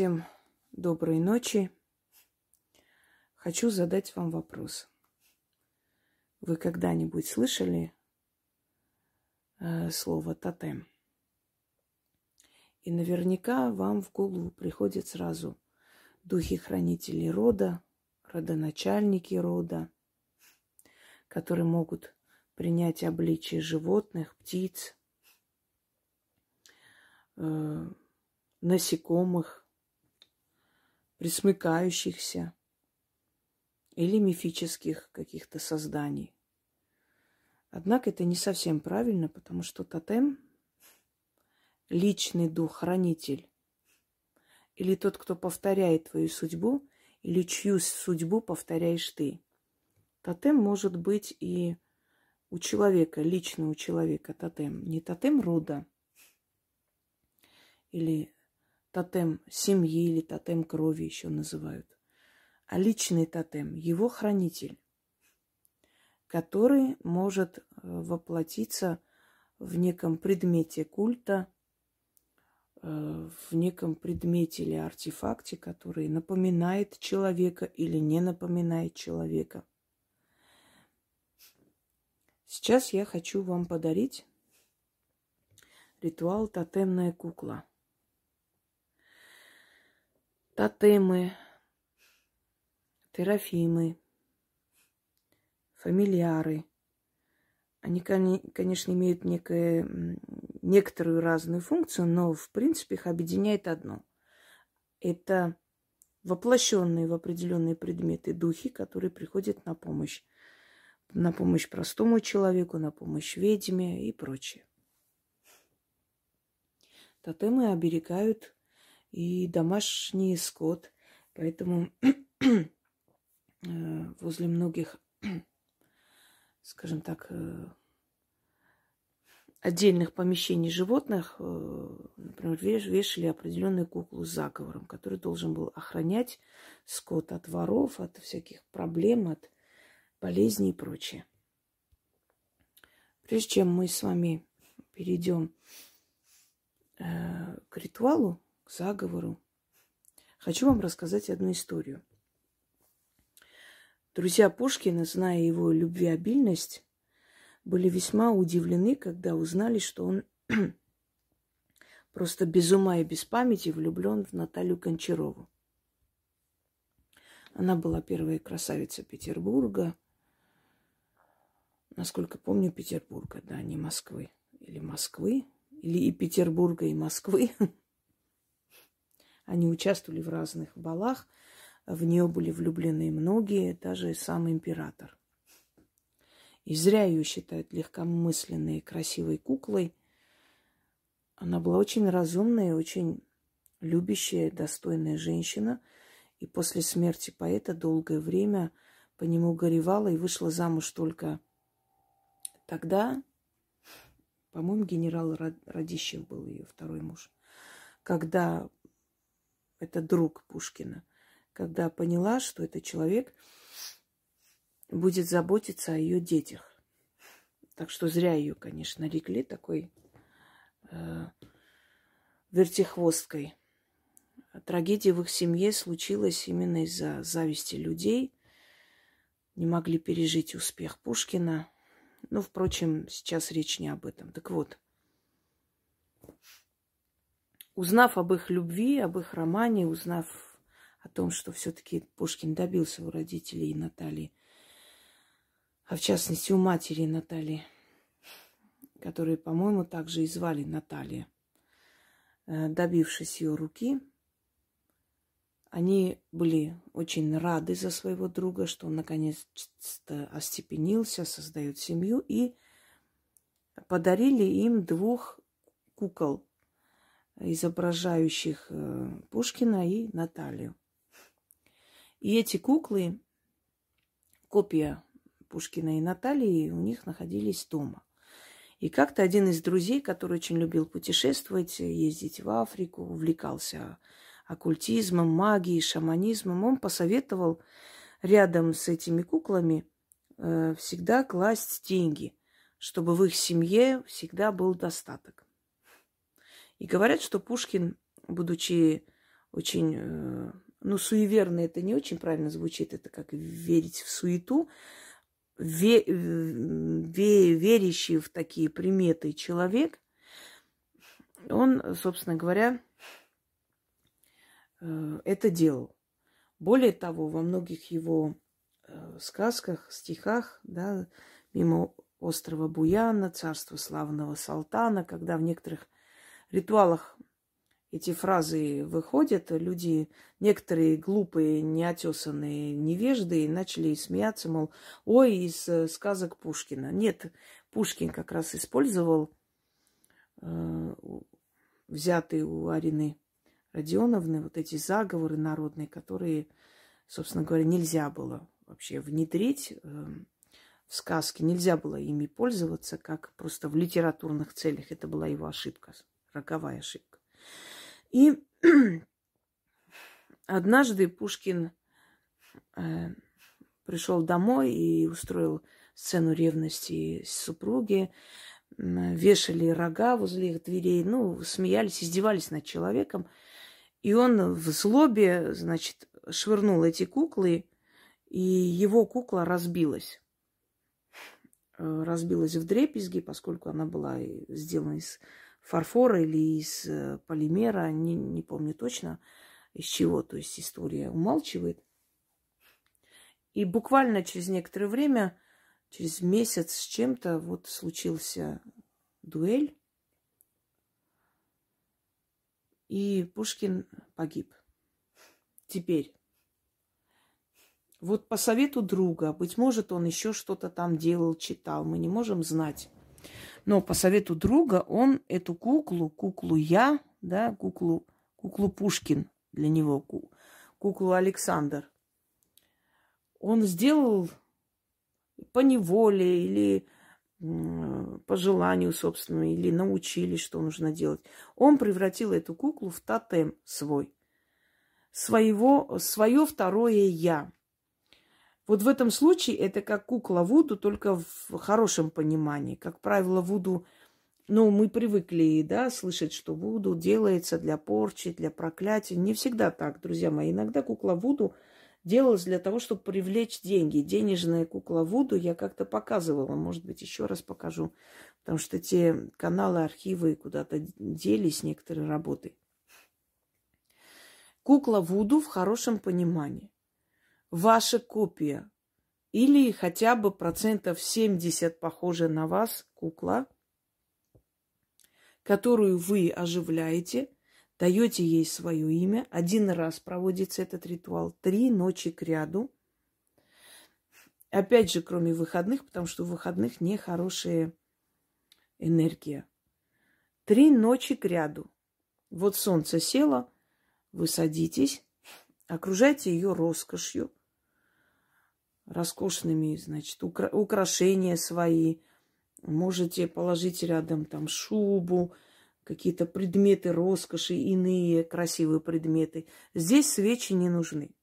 Всем доброй ночи. Хочу задать вам вопрос. Вы когда-нибудь слышали слово «тотем»? И наверняка вам в голову приходит сразу духи-хранители рода, родоначальники рода, которые могут принять обличие животных, птиц, насекомых, пресмыкающихся или мифических каких-то созданий. Однако это не совсем правильно, потому что тотем, личный дух-хранитель, или тот, кто повторяет твою судьбу, или чью судьбу повторяешь ты. Тотем может быть и у человека, лично у человека тотем. Не тотем рода, или тотем семьи, или тотем крови еще называют, а личный тотем, его хранитель, который может воплотиться в неком предмете культа, в неком предмете или артефакте, который напоминает человека или не напоминает человека. Сейчас я хочу вам подарить ритуал «Тотемная кукла». Тотемы, терафимы, фамильяры, они, конечно, имеют некоторую разную функцию, но, в принципе, их объединяет одно. Это воплощенные в определенные предметы духи, которые приходят на помощь простому человеку, на помощь ведьме и прочее. Тотемы оберегают и домашний скот, поэтому возле многих, скажем так, отдельных помещений животных, например, вешали определенную куклу с заговором, который должен был охранять скот от воров, от всяких проблем, от болезней и прочее. Прежде чем мы с вами перейдем к ритуалу, к заговору, хочу вам рассказать одну историю. Друзья Пушкина, зная его любвеобильность, были весьма удивлены, когда узнали, что он просто без ума и без памяти влюблен в Наталью Гончарову. Она была первая красавица Петербурга, насколько помню, Петербурга, да, не Москвы, или Москвы, или и Петербурга, и Москвы. Они участвовали в разных балах, в нее были влюблены многие, даже сам император. И зря ее считают легкомысленной, красивой куклой. Она была очень разумная, очень любящая, достойная женщина. И после смерти поэта долгое время по нему горевала и вышла замуж только тогда, по-моему, генерал Радищев был ее второй муж, когда это друг Пушкина, когда поняла, что этот человек будет заботиться о ее детях. Так что зря ее, конечно, рекли такой вертихвосткой. Трагедия в их семье случилась именно из-за зависти людей. Не могли пережить успех Пушкина. Но, впрочем, сейчас речь не об этом. Так вот, узнав об их любви, об их романе, узнав о том, что все-таки Пушкин добился у родителей Натальи, а в частности у матери Натальи, которую, по-моему, также и звали Наталья, добившись ее руки, они были очень рады за своего друга, что он наконец-то остепенился, создает семью, и подарили им двух кукол, изображающих Пушкина и Наталью. И эти куклы, копия Пушкина и Натальи, у них находились дома. И как-то один из друзей, который очень любил путешествовать, ездить в Африку, увлекался оккультизмом, магией, шаманизмом, он посоветовал рядом с этими куклами всегда класть деньги, чтобы в их семье всегда был достаток. И говорят, что Пушкин, будучи очень... Ну, суеверно это не очень правильно звучит, это как верить в суету. Верящий в такие приметы человек, он, собственно говоря, это делал. Более того, во многих его сказках, стихах, да, мимо острова Буяна, царство славного Салтана, когда в некоторых ритуалах эти фразы выходят, люди, некоторые глупые, неотесанные невежды, начали смеяться, мол, ой, из сказок Пушкина. Нет, Пушкин как раз использовал взятые у Арины Родионовны вот эти заговоры народные, которые, собственно говоря, нельзя было вообще внедрить в сказки, нельзя было ими пользоваться, как просто в литературных целях. Это была его ошибка, роковая ошибка. И однажды Пушкин пришел домой и устроил сцену ревности супруги. Вешали рога возле их дверей, ну, смеялись, издевались над человеком. И он в злобе, значит, швырнул эти куклы, и его кукла разбилась. Разбилась вдребезги, поскольку она была сделана из... фарфора или из полимера, не помню точно, из чего, то есть история умалчивает. И буквально через некоторое время, через месяц с чем-то, вот случился дуэль, и Пушкин погиб. Теперь, вот по совету друга, быть может, он еще что-то там делал, читал, мы не можем знать. Но по совету друга он эту куклу я, да, куклу Пушкин для него, куклу Александр, он сделал по неволе или по желанию собственному, или научили, что нужно делать. Он превратил эту куклу в тотем свое второе я. Вот в этом случае это как кукла вуду, только в хорошем понимании. Как правило, вуду, ну, мы привыкли, да, слышать, что вуду делается для порчи, для проклятия. Не всегда так, друзья мои. Иногда кукла вуду делалась для того, чтобы привлечь деньги. Денежная кукла вуду я как-то показывала, может быть, еще раз покажу. Потому что те каналы, архивы куда-то делись, некоторые работы. Кукла вуду в хорошем понимании. Ваша копия или хотя бы 70% похожа на вас кукла, которую вы оживляете, даете ей свое имя. Один раз проводится этот ритуал, 3 ночи кряду. Опять же, кроме выходных, потому что в выходных нехорошая энергия. 3 ночи кряду. Вот солнце село, вы садитесь, окружайте ее роскошью. Роскошными, значит, украшения свои. Можете положить рядом там шубу, какие-то предметы роскоши, иные красивые предметы. Здесь свечи не нужны.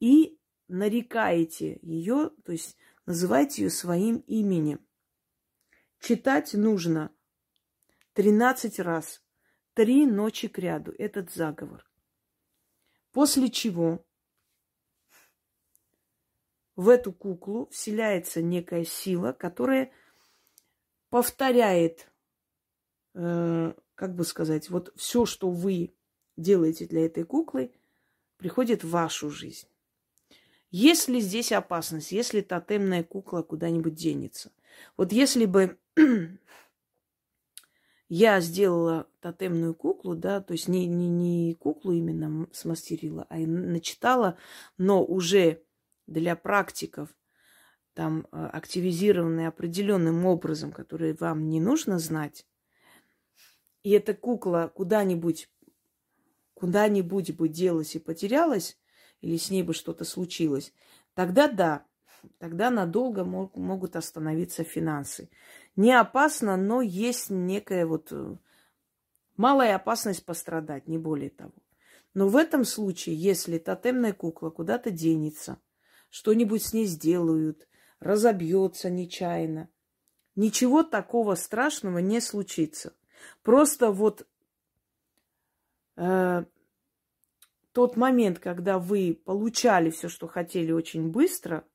И нарекаете ее, то есть называйте ее своим именем. Читать нужно 13 раз, 3 ночи кряду этот заговор. После чего в эту куклу вселяется некая сила, которая повторяет, как бы сказать, вот все, что вы делаете для этой куклы, приходит в вашу жизнь. Если здесь опасность, если тотемная кукла куда-нибудь денется. Вот если бы я сделала тотемную куклу, да, то есть не куклу именно смастерила, а начитала, но уже для практиков, там, активизированные определенным образом, который вам не нужно знать, и эта кукла куда-нибудь бы делась и потерялась, или с ней бы что-то случилось, тогда да. Тогда надолго могут остановиться финансы. Не опасно, но есть некая вот малая опасность пострадать, не более того. Но в этом случае, если тотемная кукла куда-то денется, что-нибудь с ней сделают, разобьется нечаянно, ничего такого страшного не случится. Просто вот тот момент, когда вы получали все, что хотели, очень быстро,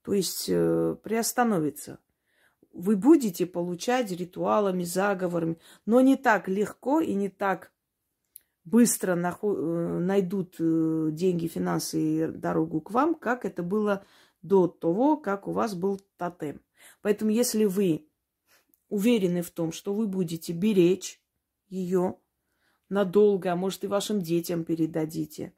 то есть приостановится. Вы будете получать ритуалами, заговорами, но не так легко и не так быстро найдут деньги, финансы и дорогу к вам, как это было до того, как у вас был тотем. Поэтому если вы уверены в том, что вы будете беречь ее надолго, а может и вашим детям передадите,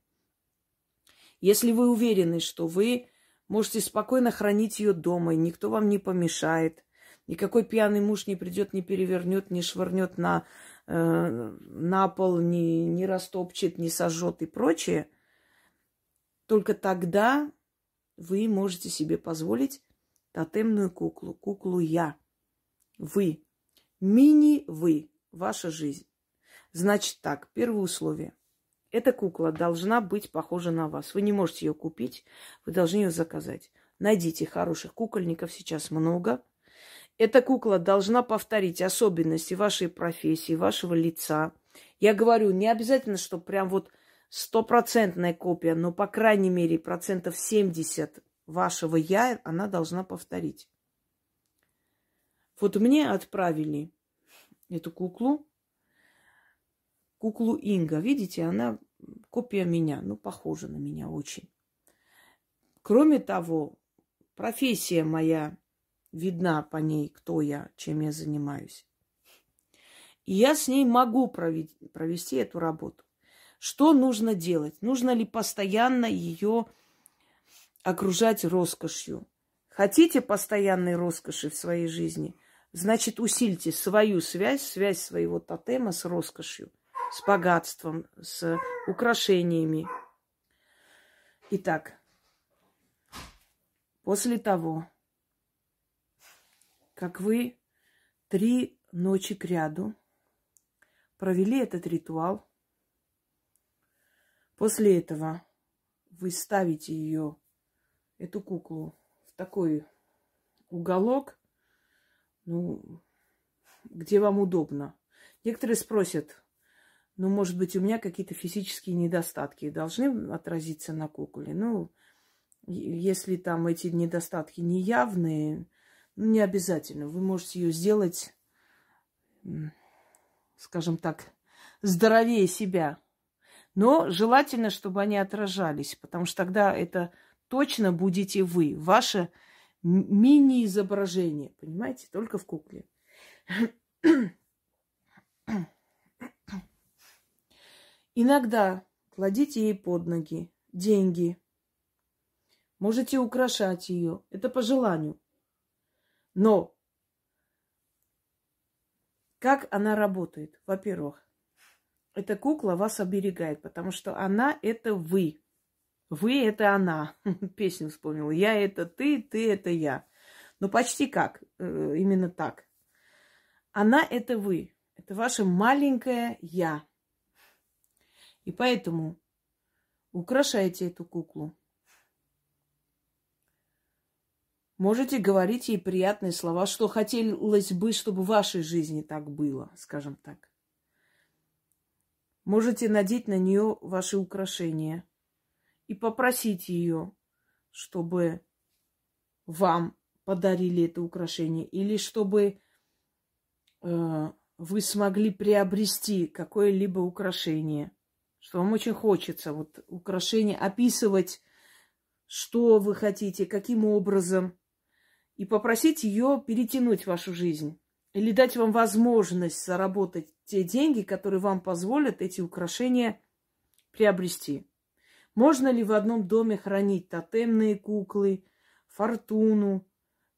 если вы уверены, что вы можете спокойно хранить ее дома, и никто вам не помешает, никакой пьяный муж не придет, не перевернет, не швырнет на пол, не растопчет, не сожжет и прочее, только тогда вы можете себе позволить тотемную куклу, куклу «Я». Вы. Мини-вы. Ваша жизнь. Значит так, первое условие. Эта кукла должна быть похожа на вас. Вы не можете ее купить, вы должны ее заказать. Найдите хороших кукольников, сейчас много. Эта кукла должна повторить особенности вашей профессии, вашего лица. Я говорю, не обязательно, что прям вот стопроцентная копия, но, по крайней мере, 70% вашего «Я» она должна повторить. Вот мне отправили эту куклу. Куклу Инга. Видите, она копия меня. Ну, похожа на меня очень. Кроме того, профессия моя видна по ней, кто я, чем я занимаюсь. И я с ней могу провести эту работу. Что нужно делать? Нужно ли постоянно ее окружать роскошью? Хотите постоянной роскоши в своей жизни? Значит, усильте свою связь своего тотема с роскошью, с богатством, с украшениями. Итак, после того, как вы 3 ночи кряду провели этот ритуал, после этого вы ставите ее, эту куклу, в такой уголок, ну, где вам удобно. Некоторые спросят: ну, может быть, у меня какие-то физические недостатки должны отразиться на кукле. Ну, если там эти недостатки неявные, ну, не обязательно. Вы можете ее сделать, скажем так, здоровее себя. Но желательно, чтобы они отражались, потому что тогда это точно будете вы. Ваше мини-изображение, понимаете, только в кукле. Иногда кладите ей под ноги деньги. Можете украшать ее. Это по желанию. Но как она работает? Во-первых, эта кукла вас оберегает, потому что она – это вы. Вы – это она. Песню вспомнила. Я – это ты, ты – это я. Но почти как. Именно так. Она – это вы. Это ваше маленькое «Я». И поэтому украшайте эту куклу. Можете говорить ей приятные слова, что хотелось бы, чтобы в вашей жизни так было, скажем так. Можете надеть на нее ваши украшения и попросить ее, чтобы вам подарили это украшение или чтобы вы смогли приобрести какое-либо украшение, что вам очень хочется вот украшение, описывать, что вы хотите, каким образом, и попросить ее перетянуть в вашу жизнь или дать вам возможность заработать те деньги, которые вам позволят эти украшения приобрести. Можно ли в одном доме хранить тотемные куклы, фортуну,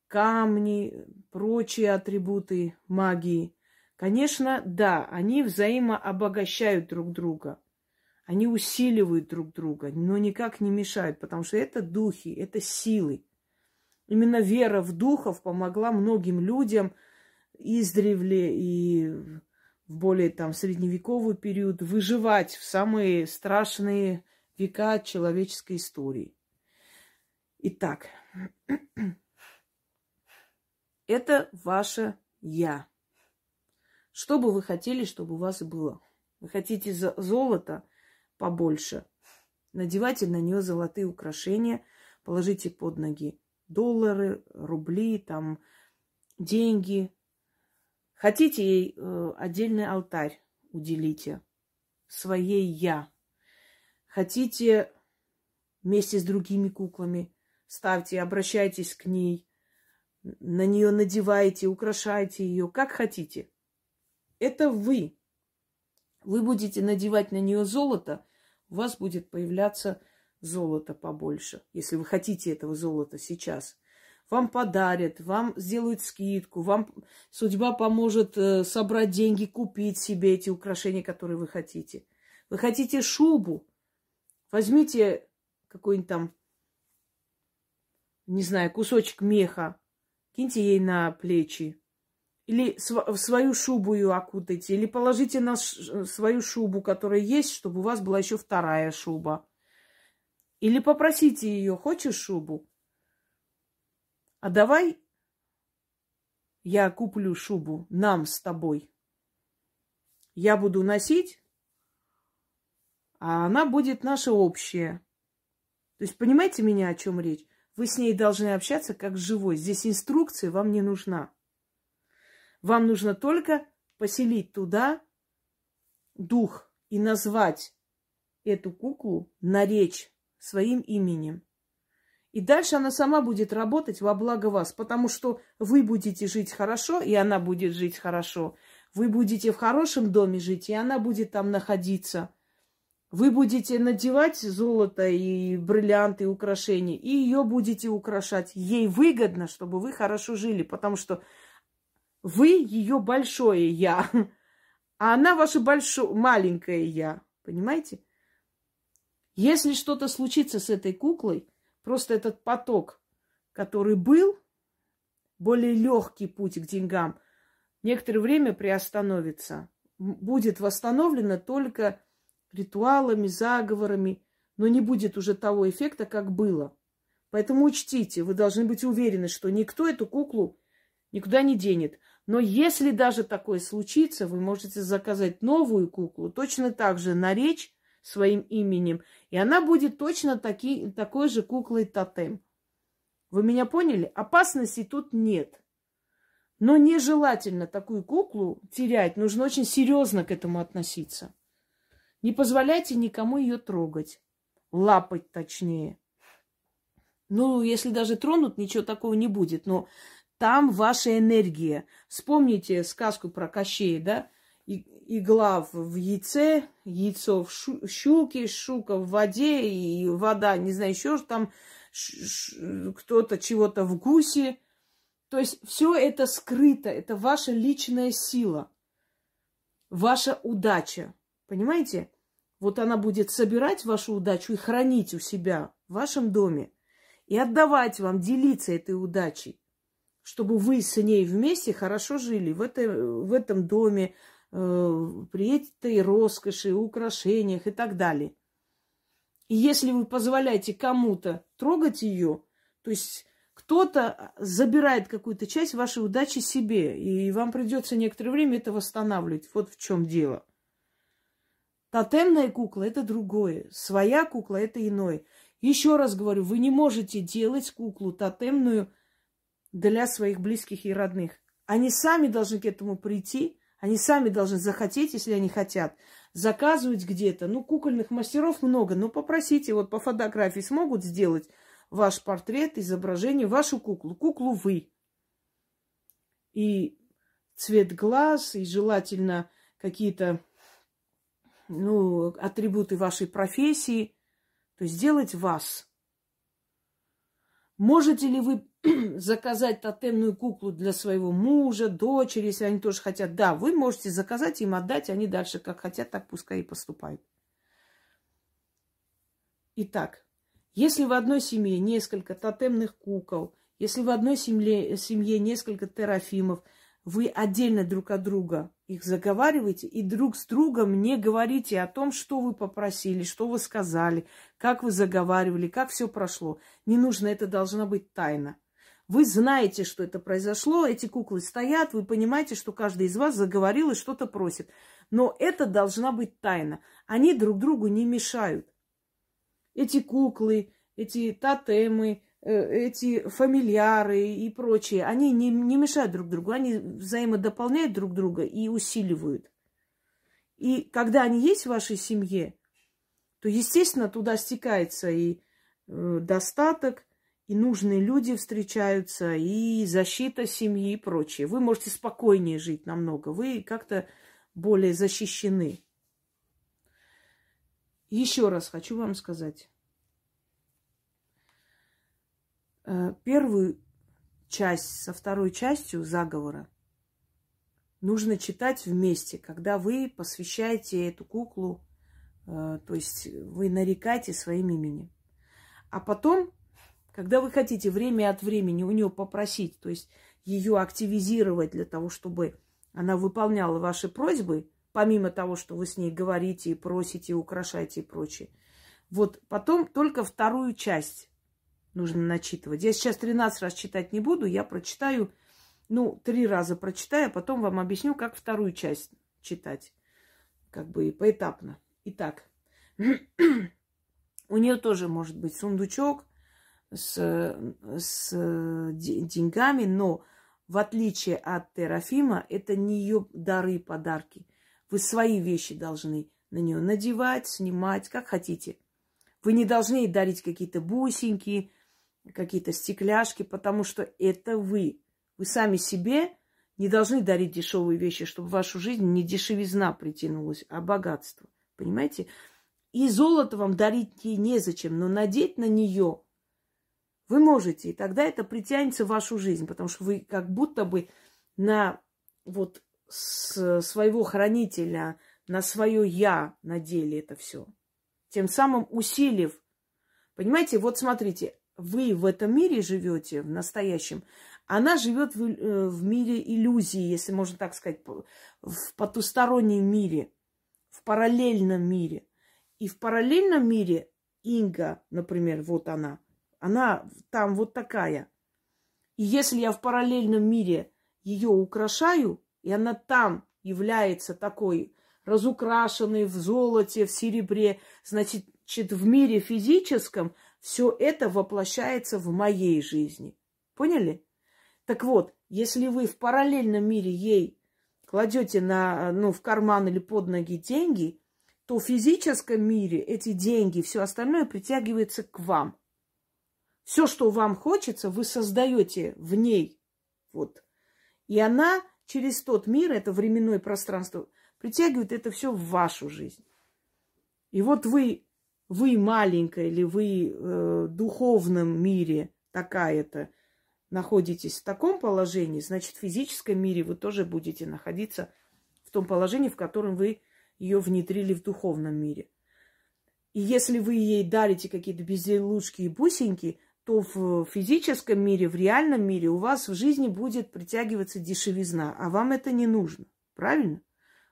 камни, прочие атрибуты магии? Конечно, да, они взаимообогащают друг друга. Они усиливают друг друга, но никак не мешают, потому что это духи, это силы. Именно вера в духов помогла многим людям издревле и в более средневековый период выживать в самые страшные века человеческой истории. Итак, это ваше «Я». Что бы вы хотели, чтобы у вас было? Вы хотите золота побольше, Надевайте на нее золотые украшения, положите под ноги доллары, рубли, там, деньги. Хотите ей отдельный алтарь уделите, своей я. Хотите вместе с другими куклами ставьте, обращайтесь к ней, на нее надевайте, украшайте ее, как хотите. Это вы. Вы будете надевать на нее золото, у вас будет появляться золото побольше, если вы хотите этого золота сейчас. Вам подарят, вам сделают скидку, вам судьба поможет собрать деньги, купить себе эти украшения, которые вы хотите. Вы хотите шубу? Возьмите какой-нибудь там, не знаю, кусочек меха, киньте ей на плечи. Или в свою шубу ее окутайте, или положите на свою шубу, которая есть, чтобы у вас была еще вторая шуба. Или попросите ее, хочешь шубу? А давай я куплю шубу нам с тобой. Я буду носить, а она будет наша общая. То есть понимаете меня, о чем речь? Вы с ней должны общаться как с живой. Здесь инструкция вам не нужна. Вам нужно только поселить туда дух и назвать эту куклу, наречь своим именем. И дальше она сама будет работать во благо вас, потому что вы будете жить хорошо, и она будет жить хорошо. Вы будете в хорошем доме жить, и она будет там находиться. Вы будете надевать золото и бриллианты, и украшения, и ее будете украшать. Ей выгодно, чтобы вы хорошо жили, потому что вы ее большое я, а она ваше маленькое я. Понимаете? Если что-то случится с этой куклой, просто этот поток, который был, более легкий путь к деньгам, некоторое время приостановится. Будет восстановлено только ритуалами, заговорами, но не будет уже того эффекта, как было. Поэтому учтите, вы должны быть уверены, что никто эту куклу никуда не денет. Но если даже такое случится, вы можете заказать новую куклу, точно так же наречь своим именем. И она будет точно такой же куклой тотем. Вы меня поняли? Опасности тут нет. Но нежелательно такую куклу терять. Нужно очень серьезно к этому относиться. Не позволяйте никому ее трогать. Лапать точнее. Ну, если даже тронут, ничего такого не будет. Но там ваша энергия. Вспомните сказку про Кощея, да? Игла в яйце, яйцо в щуке, щука в воде, и вода, не знаю, еще там кто-то чего-то в гусе. То есть все это скрыто, это ваша личная сила, ваша удача, понимаете? Вот она будет собирать вашу удачу и хранить у себя в вашем доме, и отдавать вам, делиться этой удачей, чтобы вы с ней вместе хорошо жили в этом доме, при этой роскоши, украшениях и так далее. И если вы позволяете кому-то трогать ее, то есть кто-то забирает какую-то часть вашей удачи себе, и вам придется некоторое время это восстанавливать. Вот в чем дело. Тотемная кукла – это другое, своя кукла – это иное. Еще раз говорю, вы не можете делать куклу тотемную для своих близких и родных. Они сами должны к этому прийти. Они сами должны захотеть, если они хотят, заказывать где-то. Ну, кукольных мастеров много, но попросите, вот по фотографии смогут сделать ваш портрет, изображение, вашу куклу. Куклу вы. И цвет глаз, и желательно какие-то, ну, атрибуты вашей профессии. То есть сделать вас. Можете ли вы заказать тотемную куклу для своего мужа, дочери, если они тоже хотят? Да, вы можете заказать, им отдать, они дальше как хотят, так пускай и поступают. Итак, если в одной семье несколько тотемных кукол, если в одной семье несколько терафимов, вы отдельно друг от друга их заговариваете и друг с другом не говорите о том, что вы попросили, что вы сказали, как вы заговаривали, как все прошло. Не нужно, это должна быть тайна. Вы знаете, что это произошло, эти куклы стоят, вы понимаете, что каждый из вас заговорил и что-то просит. Но это должна быть тайна. Они друг другу не мешают. эти куклы, эти тотемы, эти фамильяры и прочие, они не мешают друг другу, они взаимодополняют друг друга и усиливают. И когда они есть в вашей семье, то, естественно, туда стекается и достаток, и нужные люди встречаются, и защита семьи и прочее. Вы можете спокойнее жить намного, вы как-то более защищены. Еще раз хочу вам сказать. Первую часть со второй частью заговора нужно читать вместе, когда вы посвящаете эту куклу, то есть вы нарекаете своим именем. А потом, когда вы хотите время от времени у нее попросить, то есть ее активизировать для того, чтобы она выполняла ваши просьбы, помимо того, что вы с ней говорите и просите, и украшаете и прочее. Вот потом только вторую часть нужно начитывать. Я сейчас 13 раз читать не буду, я прочитаю, 3 раза прочитаю, а потом вам объясню, как вторую часть читать. Как бы поэтапно. Итак, у нее тоже может быть сундучок с деньгами, но в отличие от Терафима, это не ее дары и подарки. Вы свои вещи должны на нее надевать, снимать, как хотите. Вы не должны ей дарить какие-то бусинки, какие-то стекляшки, потому что это вы. Вы сами себе не должны дарить дешевые вещи, чтобы в вашу жизнь не дешевизна притянулась, а богатство. Понимаете? И золото вам дарить ей незачем, но надеть на нее вы можете. И тогда это притянется в вашу жизнь, потому что вы как будто бы с своего хранителя, на свое «я» надели это все. Тем самым усилив. Понимаете, смотрите, вы в этом мире живете, в настоящем. Она живет в мире иллюзии, если можно так сказать, в потустороннем мире, в параллельном мире. И в параллельном мире Инга, например, она там такая. И если я в параллельном мире ее украшаю, и она там является такой разукрашенной в золоте, в серебре, значит, в мире физическом все это воплощается в моей жизни. Поняли? Так вот, если вы в параллельном мире ей кладете в карман или под ноги деньги, то в физическом мире эти деньги, все остальное притягивается к вам. Все, что вам хочется, вы создаете в ней. И она через тот мир, это временное пространство, притягивает это все в вашу жизнь. И вы маленькая или вы в духовном мире такая-то находитесь в таком положении, значит, в физическом мире вы тоже будете находиться в том положении, в котором вы ее внедрили в духовном мире. И если вы ей дарите какие-то безделушки и бусинки, то в физическом мире, в реальном мире у вас в жизни будет притягиваться дешевизна, а вам это не нужно. Правильно?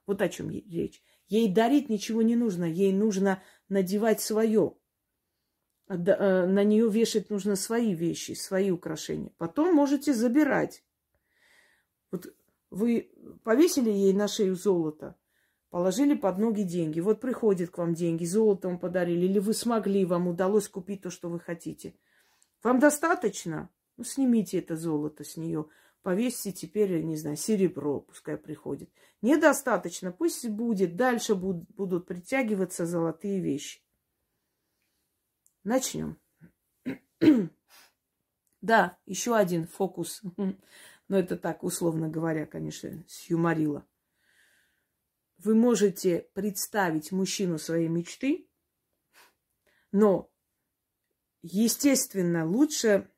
Вот о чем речь. Ей дарить ничего не нужно, ей нужно надевать свое. На нее вешать нужно свои вещи, свои украшения. Потом можете забирать. Вы повесили ей на шею золото, положили под ноги деньги. Приходят к вам деньги, золото вам подарили, или вы смогли, вам удалось купить то, что вы хотите. Вам достаточно? Снимите это золото с нее, повесьте теперь, не знаю, серебро, пускай приходит. Недостаточно, пусть будет, дальше будут притягиваться золотые вещи. Начнем. Да, еще один фокус. Но это так, условно говоря, конечно, сюморила. Вы можете представить мужчину своей мечты, но естественно, лучше,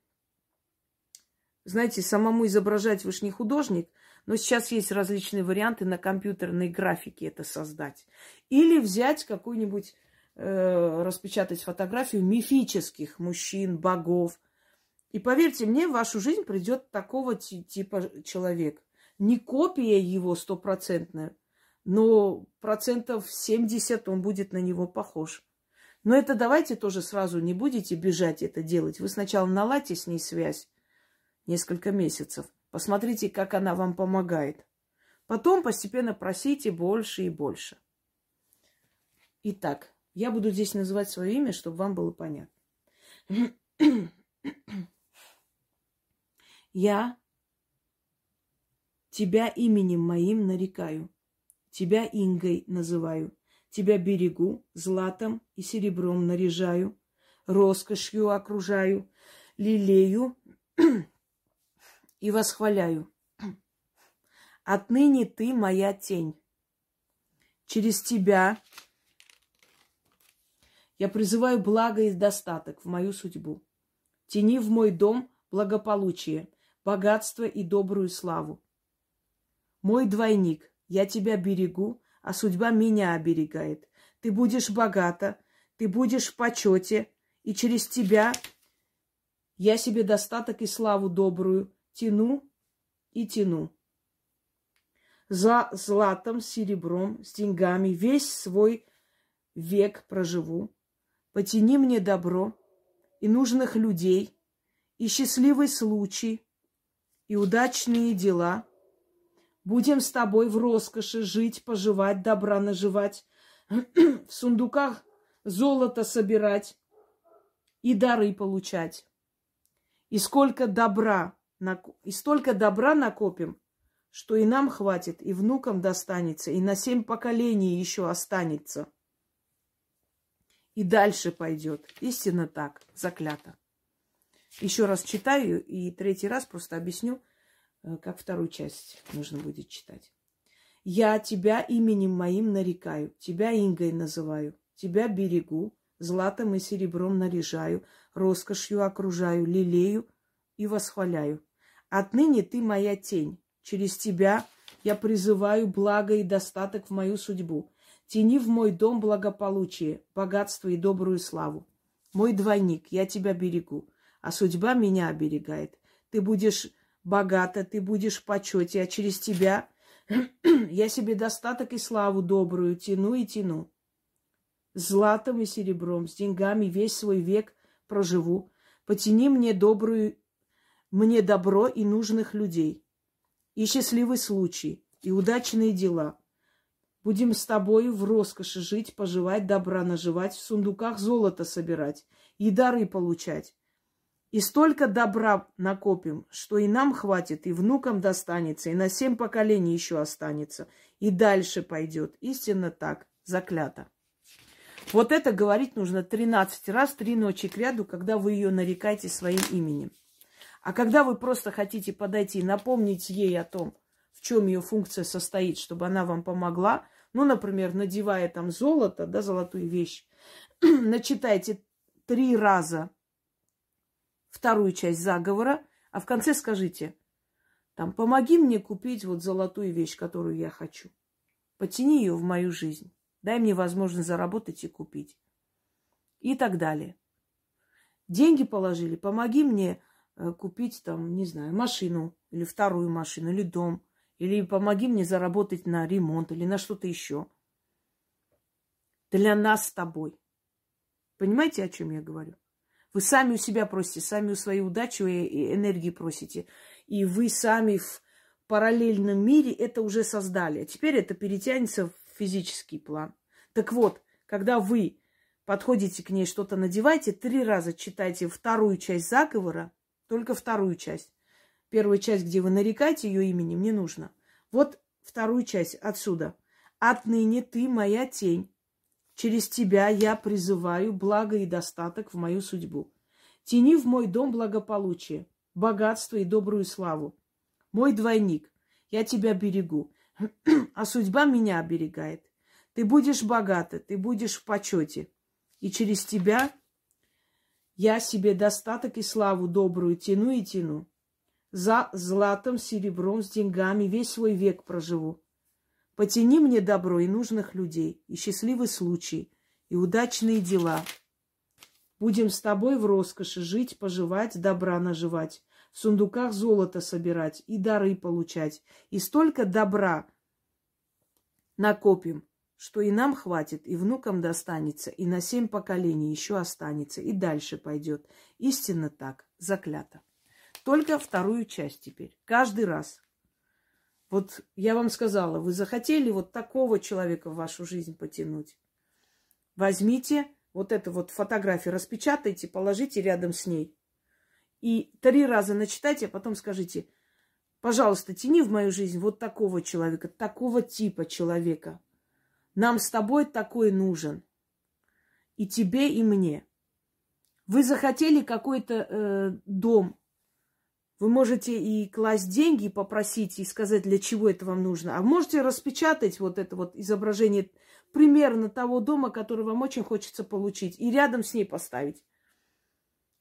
знаете, самому изображать, вы же не художник, но сейчас есть различные варианты на компьютерной графике это создать. Или взять какую-нибудь, распечатать фотографию мифических мужчин, богов. И поверьте мне, в вашу жизнь придет такого типа человек. Не копия его стопроцентная, но 70% он будет на него похож. Но это давайте тоже сразу не будете бежать это делать. Вы сначала наладьте с ней связь несколько месяцев. Посмотрите, как она вам помогает. Потом постепенно просите больше и больше. Итак, Я буду здесь называть свое имя, чтобы вам было понятно. Я тебя именем моим нарекаю, тебя Ингой называю, тебя берегу, златом и серебром наряжаю, роскошью окружаю, лелею и восхваляю. Отныне ты моя тень. Через тебя я призываю благо и достаток в мою судьбу. Тяни в мой дом благополучие, богатство и добрую славу. Мой двойник, я тебя берегу, а судьба меня оберегает. Ты будешь богата, ты будешь в почете, и через тебя я себе достаток и славу добрую тяну и тяну. За златом, серебром, с деньгами весь свой век проживу. Потяни мне добро и нужных людей, и счастливый случай, и удачные дела. Будем с тобой в роскоши жить, поживать, добра наживать, в сундуках золото собирать и дары получать. И столько добра накопим, что и нам хватит, и внукам достанется, и на 7 поколений еще останется. И дальше пойдет. Истинно так, заклято. Еще раз читаю, и 3-й раз просто объясню, как 2-ю часть нужно будет читать. Я тебя именем моим нарекаю, тебя Ингой называю, тебя берегу, златом и серебром наряжаю, роскошью окружаю, лелею и восхваляю. Отныне ты моя тень. Через тебя я призываю благо и достаток в мою судьбу. Тяни в мой дом благополучие, богатство и добрую славу. Мой двойник, я тебя берегу, а судьба меня оберегает. Ты будешь богата, ты будешь в почете, а через тебя я себе достаток и славу добрую тяну и тяну. С златом и серебром, с деньгами весь свой век проживу. Потяни мне добро и нужных людей. И счастливый случай, и удачные дела. Будем с тобою в роскоши жить, поживать, добра наживать, в сундуках золото собирать и дары получать. И столько добра накопим, что и нам хватит, и внукам достанется, и на 7 поколений еще останется. И дальше пойдет. Истинно так, заклято. Вот это говорить нужно 13 раз, 3 ночи кряду, когда вы ее нарекаете своим именем. А когда вы просто хотите подойти и напомнить ей о том, в чем ее функция состоит, чтобы она вам помогла, ну, например, надевая там золото, да, золотую вещь, начитайте 3 раза 2-ю часть заговора, а в конце скажите, там, помоги мне купить вот золотую вещь, которую я хочу, потяни ее в мою жизнь, дай мне возможность заработать и купить и так далее. Деньги положили, помоги мне купить там, не знаю, машину или 2-ю машину, или дом, или помоги мне заработать на ремонт, или на что-то еще. Для нас с тобой. Понимаете, о чем я говорю? Вы сами у себя просите, сами у своей удачи и энергии просите. И вы сами в параллельном мире это уже создали. А теперь это перетянется в физический план. Так вот, когда вы подходите к ней, что-то надеваете, 3 раза читайте 2-ю часть заговора, только 2-ю часть. 1-я часть, где вы нарекаете ее именем, не нужно. Вот 2-ю часть отсюда. Отныне ты моя тень. Через тебя я призываю благо и достаток в мою судьбу. Тяни в мой дом благополучие, богатство и добрую славу. Мой двойник, я тебя берегу, а судьба меня оберегает. Ты будешь богата, ты будешь в почете. И через тебя я себе достаток и славу добрую тяну и тяну. За златом, серебром, с деньгами весь свой век проживу. Потяни мне добро и нужных людей, и счастливый случай, и удачные дела. Будем с тобой в роскоши жить, поживать, добра наживать, в сундуках золото собирать и дары получать. И столько добра накопим, что и нам хватит, и внукам достанется, и на 7 поколений еще останется, и дальше пойдет. Истинно так, заклято. Только 2-ю часть теперь, каждый раз. Вот я вам сказала, вы захотели вот такого человека в вашу жизнь потянуть. возьмите вот эту вот фотографию, распечатайте, положите рядом с ней. И 3 раза начитайте, а потом скажите: пожалуйста, тяни в мою жизнь вот такого человека, такого типа человека. Нам с тобой такой нужен. И тебе, и мне. Вы захотели какой-то дом. Вы можете и класть деньги, и попросить, и сказать, для чего это вам нужно. А можете распечатать вот это вот изображение примерно того дома, который вам очень хочется получить, и рядом с ней поставить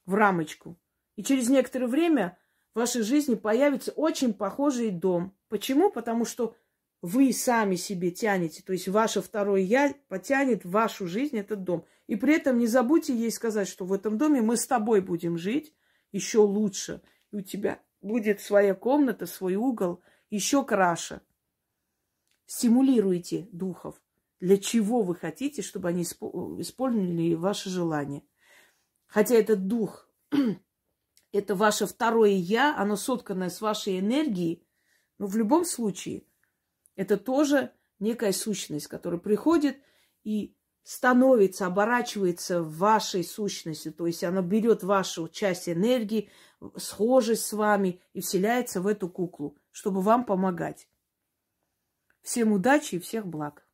в рамочку. И через некоторое время в вашей жизни появится очень похожий дом. Почему? Потому что вы сами себе тянете, то есть ваше второе «я» потянет в вашу жизнь этот дом. И при этом не забудьте ей сказать, что в этом доме мы с тобой будем жить еще лучше. И у тебя будет своя комната, свой угол еще краше. Стимулируйте духов. Для чего вы хотите, чтобы они исполнили ваши желания? Хотя этот дух, это ваше второе «я», оно сотканное с вашей энергией, но в любом случае... Это тоже некая сущность, которая приходит и становится, оборачивается вашей сущностью. То есть она берет вашу часть энергии, схожесть с вами и вселяется в эту куклу, чтобы вам помогать. Всем удачи и всех благ!